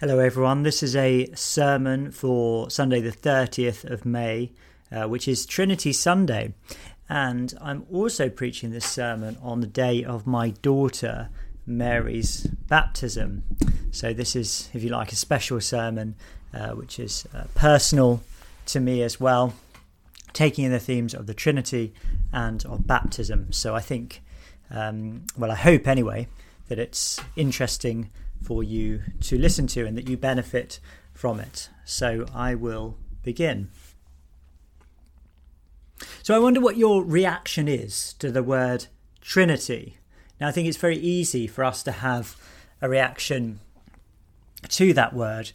Hello everyone, this is a sermon for Sunday the 30th of May, which is Trinity Sunday, and I'm also preaching this sermon on the day of my daughter Mary's baptism. So this is, if you like, a special sermon which is personal to me as well, taking in the themes of the Trinity and of baptism. So I think, I hope anyway, that it's interesting for you to listen to and that you benefit from it. So I will begin. So I wonder what your reaction is to the word Trinity. Now I think it's very easy for us to have a reaction to that word,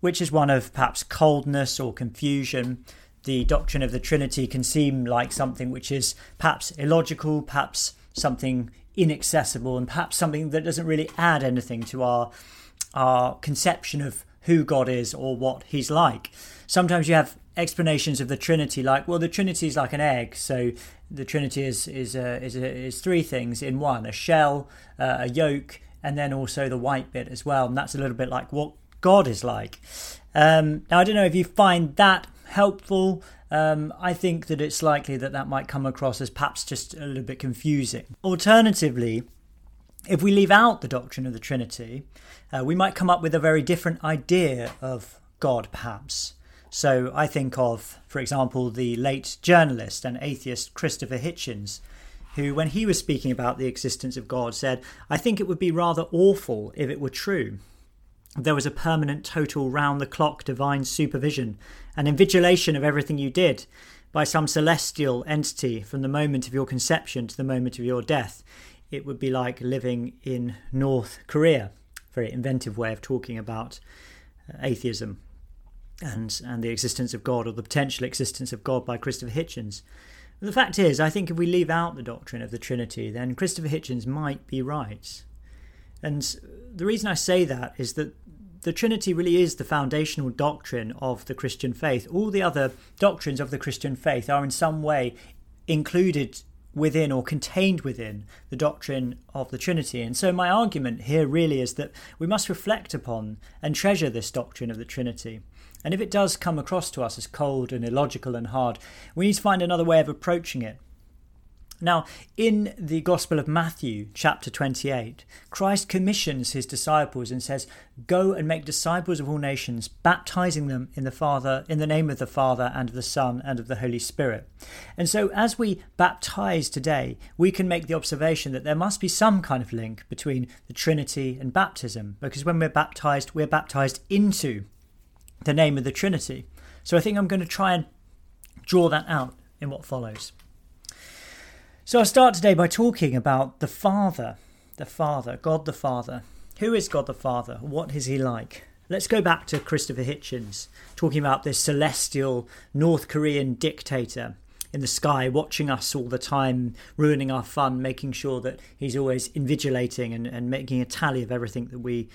which is one of perhaps coldness or confusion. The doctrine of the Trinity can seem like something which is perhaps illogical, perhaps something inaccessible, and perhaps something that doesn't really add anything to our conception of who God is or what he's like. Sometimes you have explanations of the Trinity like, well, the Trinity is like an egg, so the Trinity is three things in one: a shell, a yolk, and then also the white bit as well. And that's a little bit like what God is like. Now I don't know if you find that helpful. I think that it's likely that might come across as perhaps just a little bit confusing. Alternatively, if we leave out the doctrine of the Trinity, we might come up with a very different idea of God, perhaps. So I think of, for example, the late journalist and atheist Christopher Hitchens, who, when he was speaking about the existence of God, said, "I think it would be rather awful if it were true. There was a permanent, total, round-the-clock divine supervision and invigilation of everything you did by some celestial entity from the moment of your conception to the moment of your death. It would be like living in North Korea." Very inventive way of talking about atheism and the existence of God, or the potential existence of God, by Christopher Hitchens. But the fact is, I think if we leave out the doctrine of the Trinity, then Christopher Hitchens might be right. And the reason I say that is that the Trinity really is the foundational doctrine of the Christian faith. All the other doctrines of the Christian faith are in some way included within or contained within the doctrine of the Trinity. And so my argument here really is that we must reflect upon and treasure this doctrine of the Trinity. And if it does come across to us as cold and illogical and hard, we need to find another way of approaching it. Now, in the Gospel of Matthew, chapter 28, Christ commissions his disciples and says, "Go and make disciples of all nations, baptizing them in the name of the Father and of the Son and of the Holy Spirit." And so as we baptize today, we can make the observation that there must be some kind of link between the Trinity and baptism, because when we're baptized into the name of the Trinity. So I think I'm going to try and draw that out in what follows. So I'll start today by talking about the Father, God the Father. Who is God the Father? What is he like? Let's go back to Christopher Hitchens, talking about this celestial North Korean dictator in the sky, watching us all the time, ruining our fun, making sure that he's always invigilating and making a tally of everything that we're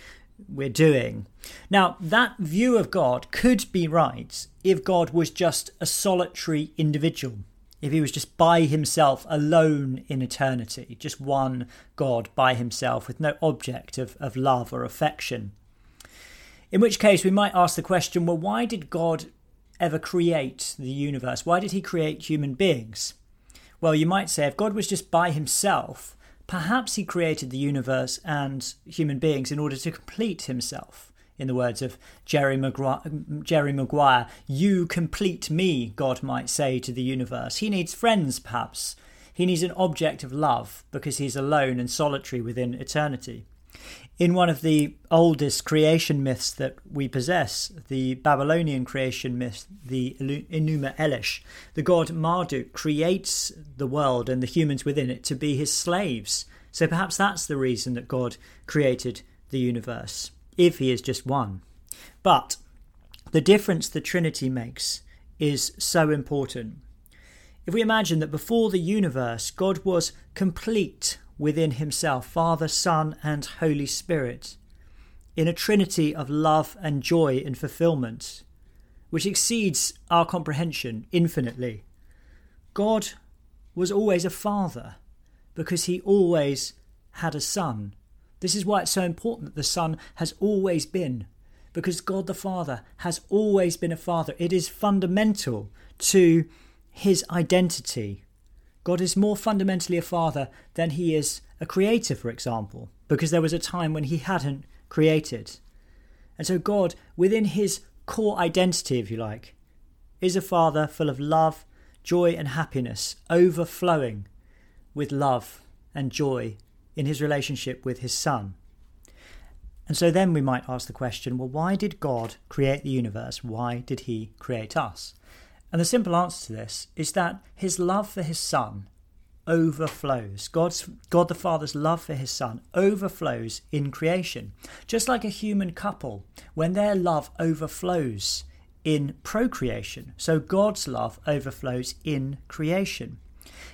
doing. Now, that view of God could be right if God was just a solitary individual. If he was just by himself, alone in eternity, just one God by himself with no object of love or affection. In which case we might ask the question, well, why did God ever create the universe? Why did he create human beings? Well, you might say if God was just by himself, perhaps he created the universe and human beings in order to complete himself. In the words of Jerry Maguire, "You complete me," God might say to the universe. He needs friends, perhaps. He needs an object of love because he's alone and solitary within eternity. In one of the oldest creation myths that we possess, the Babylonian creation myth, the Enuma Elish, the god Marduk creates the world and the humans within it to be his slaves. So perhaps that's the reason that God created the universe, if he is just one. But the difference the Trinity makes is so important. If we imagine that before the universe, God was complete within himself, Father, Son, and Holy Spirit, in a trinity of love and joy and fulfillment, which exceeds our comprehension infinitely. God was always a father because he always had a son. This is why it's so important that the Son has always been, because God the Father has always been a father. It is fundamental to his identity. God is more fundamentally a father than he is a creator, for example, because there was a time when he hadn't created. And so God, within his core identity, if you like, is a father full of love, joy and happiness, overflowing with love and joy in his relationship with his son. And so then we might ask the question, well, why did God create the universe? Why did he create us? And the simple answer to this is that his love for his son overflows. God the Father's love for his son overflows in creation. Just like a human couple, when their love overflows in procreation, so God's love overflows in creation.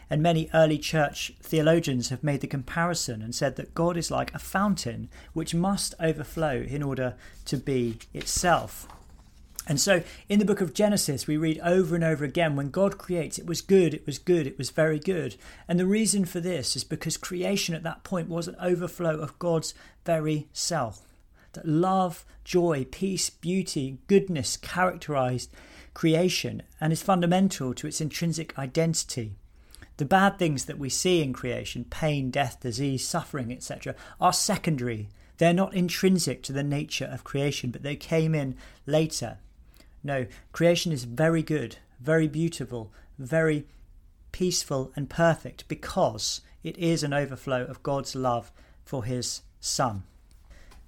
And many early church theologians have made the comparison and said that God is like a fountain which must overflow in order to be itself. And so in the book of Genesis, we read over and over again, when God creates, it was good, it was good, it was very good. And the reason for this is because creation at that point was an overflow of God's very self. That love, joy, peace, beauty, goodness characterized creation and is fundamental to its intrinsic identity. The bad things that we see in creation, pain, death, disease, suffering, etc., are secondary. They're not intrinsic to the nature of creation, but they came in later. No, creation is very good, very beautiful, very peaceful and perfect because it is an overflow of God's love for his son.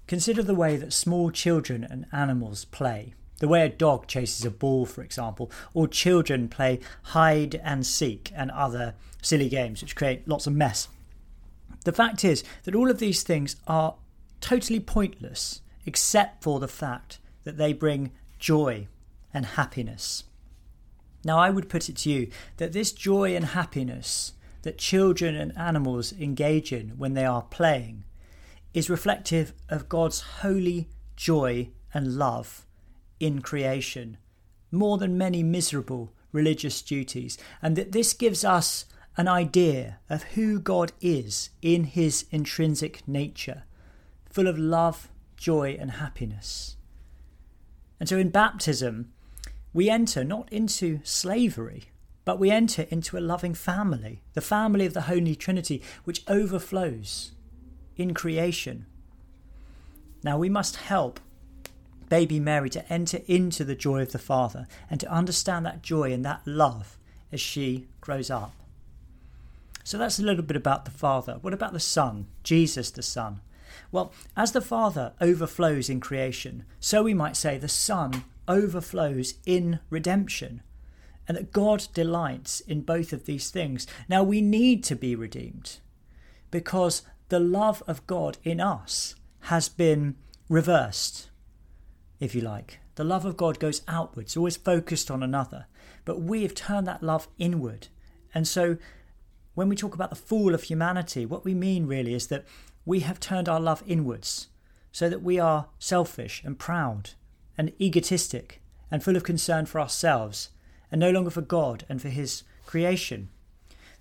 Consider the way that small children and animals play. The way a dog chases a ball, for example, or children play hide and seek and other silly games which create lots of mess. The fact is that all of these things are totally pointless except for the fact that they bring joy and happiness. Now, I would put it to you that this joy and happiness that children and animals engage in when they are playing is reflective of God's holy joy and love in creation, more than many miserable religious duties, and that this gives us an idea of who God is in his intrinsic nature, full of love, joy and happiness. And so in baptism, we enter not into slavery, but we enter into a loving family, the family of the Holy Trinity, which overflows in creation. Now we must help baby Mary to enter into the joy of the Father and to understand that joy and that love as she grows up. So that's a little bit about the Father. What about the Son, Jesus the Son? Well, as the Father overflows in creation, so we might say the Son overflows in redemption, and that God delights in both of these things. Now we need to be redeemed because the love of God in us has been reversed, if you like. The love of God goes outwards, always focused on another. But we have turned that love inward. And so when we talk about the fall of humanity, what we mean really is that we have turned our love inwards so that we are selfish and proud and egotistic and full of concern for ourselves and no longer for God and for his creation.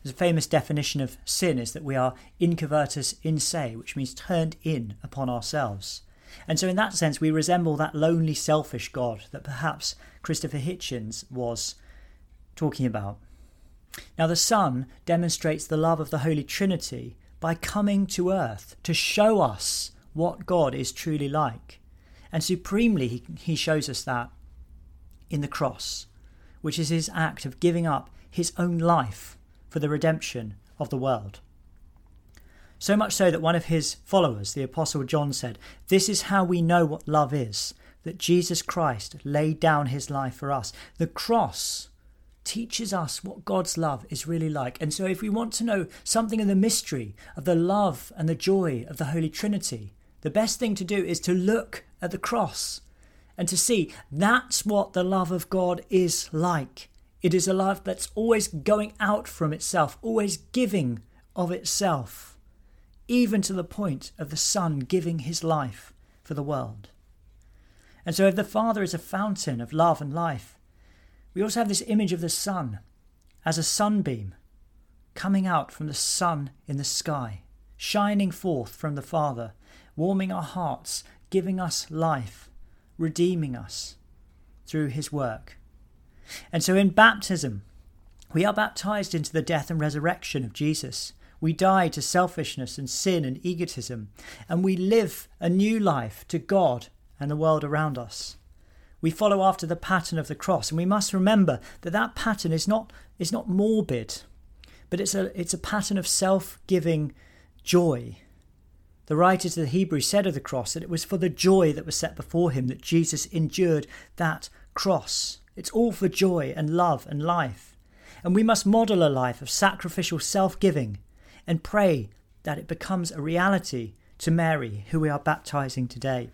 There's a famous definition of sin is that we are incovertus in se, which means turned in upon ourselves. And so in that sense, we resemble that lonely, selfish God that perhaps Christopher Hitchens was talking about. Now, the Son demonstrates the love of the Holy Trinity by coming to earth to show us what God is truly like. And supremely, he shows us that in the cross, which is his act of giving up his own life for the redemption of the world. So much so that one of his followers, the Apostle John, said, "This is how we know what love is, that Jesus Christ laid down his life for us." The cross teaches us what God's love is really like. And so if we want to know something of the mystery of the love and the joy of the Holy Trinity, the best thing to do is to look at the cross and to see that's what the love of God is like. It is a love that's always going out from itself, always giving of itself, even to the point of the Son giving his life for the world. And so if the Father is a fountain of love and life, we also have this image of the Son as a sunbeam coming out from the sun in the sky, shining forth from the Father, warming our hearts, giving us life, redeeming us through his work. And so in baptism, we are baptized into the death and resurrection of Jesus. We die to selfishness and sin and egotism, and we live a new life to God and the world around us. We follow after the pattern of the cross, and we must remember that that pattern is not morbid, but it's a pattern of self-giving joy. The writer to the Hebrews said of the cross that it was for the joy that was set before him that Jesus endured that cross. It's all for joy and love and life. And we must model a life of sacrificial self-giving and pray that it becomes a reality to Mary, who we are baptizing today.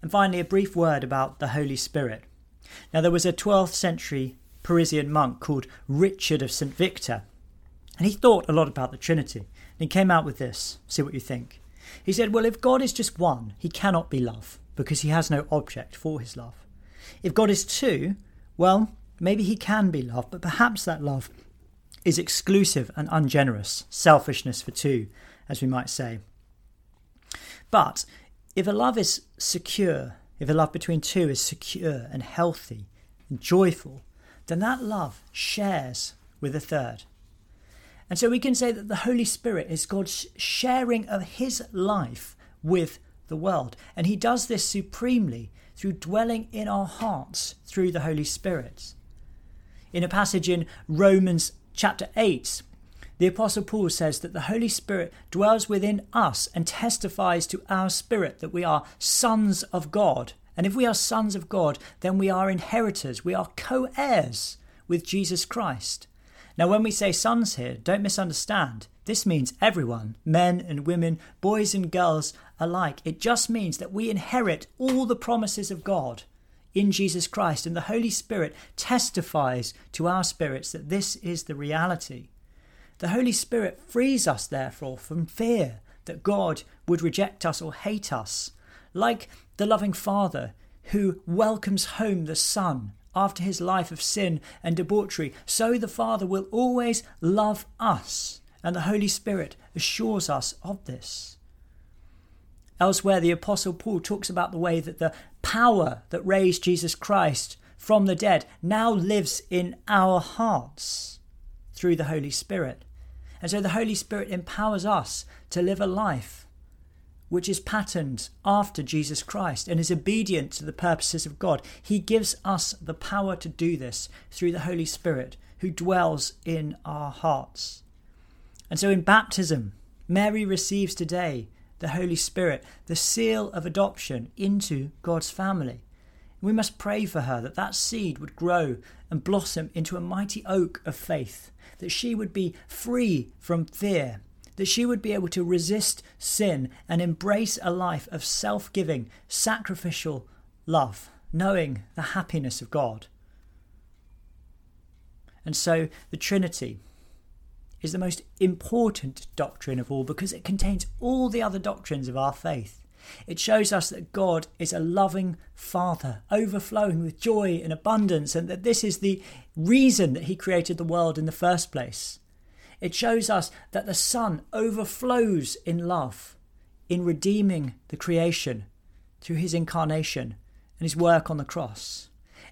And finally, a brief word about the Holy Spirit. Now, there was a 12th century Parisian monk called Richard of St. Victor, and he thought a lot about the Trinity. And he came out with this, see what you think. He said, well, if God is just one, he cannot be love because he has no object for his love. If God is two, well, maybe he can be love, but perhaps that love is exclusive and ungenerous, selfishness for two, as we might say. But if a love is secure, if a love between two is secure and healthy and joyful, then that love shares with a third. And so we can say that the Holy Spirit is God's sharing of his life with the world. And he does this supremely through dwelling in our hearts through the Holy Spirit. In a passage in Romans chapter 8, the Apostle Paul says that the Holy Spirit dwells within us and testifies to our spirit that we are sons of God. And if we are sons of God, then we are inheritors. We are co-heirs with Jesus Christ. Now, when we say sons here, don't misunderstand. This means everyone, men and women, boys and girls alike. It just means that we inherit all the promises of God in Jesus Christ, and the Holy Spirit testifies to our spirits that this is the reality. The Holy Spirit frees us, therefore, from fear that God would reject us or hate us, like the loving Father who welcomes home the Son after his life of sin and debauchery. So the Father will always love us, and the Holy Spirit assures us of this. Elsewhere, the Apostle Paul talks about the way that the power that raised Jesus Christ from the dead now lives in our hearts through the Holy Spirit. And so the Holy Spirit empowers us to live a life which is patterned after Jesus Christ and is obedient to the purposes of God. He gives us the power to do this through the Holy Spirit who dwells in our hearts. And so in baptism, Mary receives today the Holy Spirit, the seal of adoption into God's family. We must pray for her that that seed would grow and blossom into a mighty oak of faith, that she would be free from fear, that she would be able to resist sin and embrace a life of self-giving, sacrificial love, knowing the happiness of God. And so the Trinity is the most important doctrine of all because it contains all the other doctrines of our faith. It shows us that God is a loving Father, overflowing with joy and abundance, and that this is the reason that he created the world in the first place. It shows us that the Son overflows in love, in redeeming the creation through his incarnation and his work on the cross.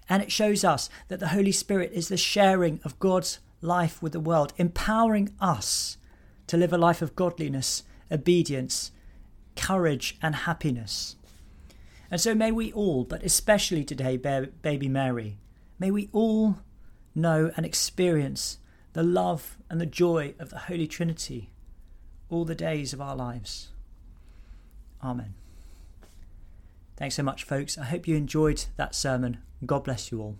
And it shows us that the Holy Spirit is the sharing of God's life with the world, empowering us to live a life of godliness, obedience, courage and happiness. And so may we all, but especially today, baby Mary, may we all know and experience the love and the joy of the Holy Trinity all the days of our lives. Amen. Thanks so much, folks. I hope you enjoyed that sermon. God bless you all.